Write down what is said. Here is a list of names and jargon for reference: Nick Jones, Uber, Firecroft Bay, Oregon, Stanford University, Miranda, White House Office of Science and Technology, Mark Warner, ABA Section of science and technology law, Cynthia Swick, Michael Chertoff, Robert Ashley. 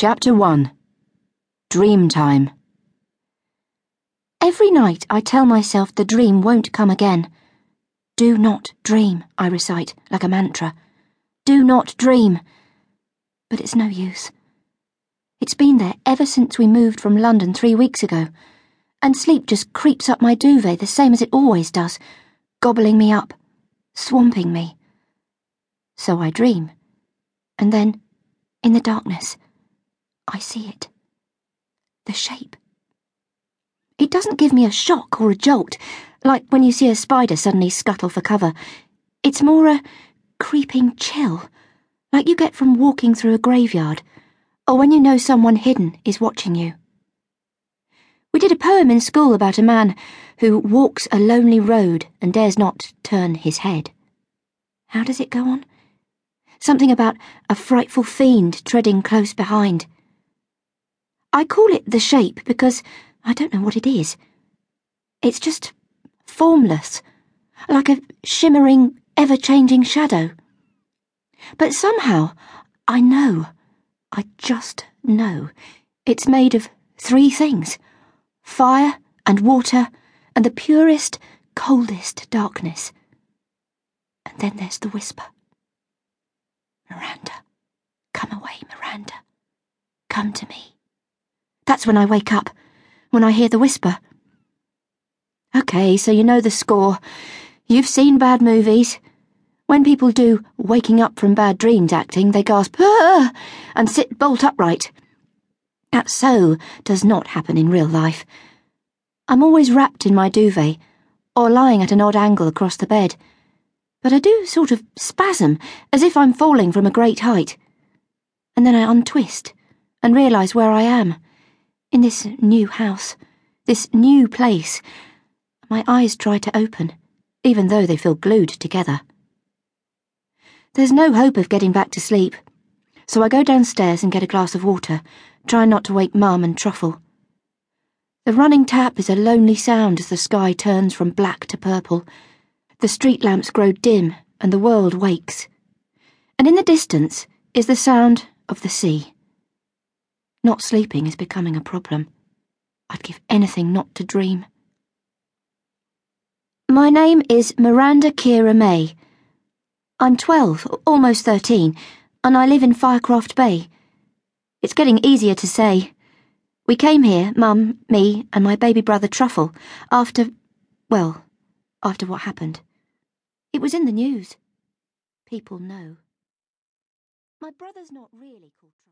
Chapter 1 Dream Time. Every night I tell myself the dream won't come again. Do not dream, I recite like a mantra. Do not dream. But it's no use. It's been there ever since we moved from London 3 weeks ago, and sleep just creeps up my duvet the same as it always does, gobbling me up, swamping me. So I dream, and then, in the darkness, I see it. The shape. It doesn't give me a shock or a jolt, like when you see a spider suddenly scuttle for cover. It's more a creeping chill, like you get from walking through a graveyard, or when you know someone hidden is watching you. We did a poem in school about a man who walks a lonely road and dares not turn his head. How does it go on? Something about a frightful fiend treading close behind. I call it the shape because I don't know what it is. It's just formless, like a shimmering, ever-changing shadow. But somehow, I know, I just know, it's made of 3 things: fire and water and the purest, coldest darkness. And then there's the whisper. Miranda, come away, Miranda. Come to me. That's when I wake up, when I hear the whisper. Okay, so you know the score. You've seen bad movies. When people do waking up from bad dreams acting, they gasp, "Ah!" and sit bolt upright. That so does not happen in real life. I'm always wrapped in my duvet, or lying at an odd angle across the bed. But I do sort of spasm, as if I'm falling from a great height. And then I untwist and realise where I am. In this new house, this new place, my eyes try to open, even though they feel glued together. There's no hope of getting back to sleep, so I go downstairs and get a glass of water, trying not to wake Mum and Truffle. The running tap is a lonely sound as the sky turns from black to purple. The street lamps grow dim and the world wakes. And in the distance is the sound of the sea. Not sleeping is becoming a problem. I'd give anything not to dream. My name is Miranda Kira May. I'm 12, almost 13, and I live in Firecroft Bay. It's getting easier to say. We came here, Mum, me, and my baby brother Truffle, after what happened. It was in the news. People know. My brother's not really called Truffle.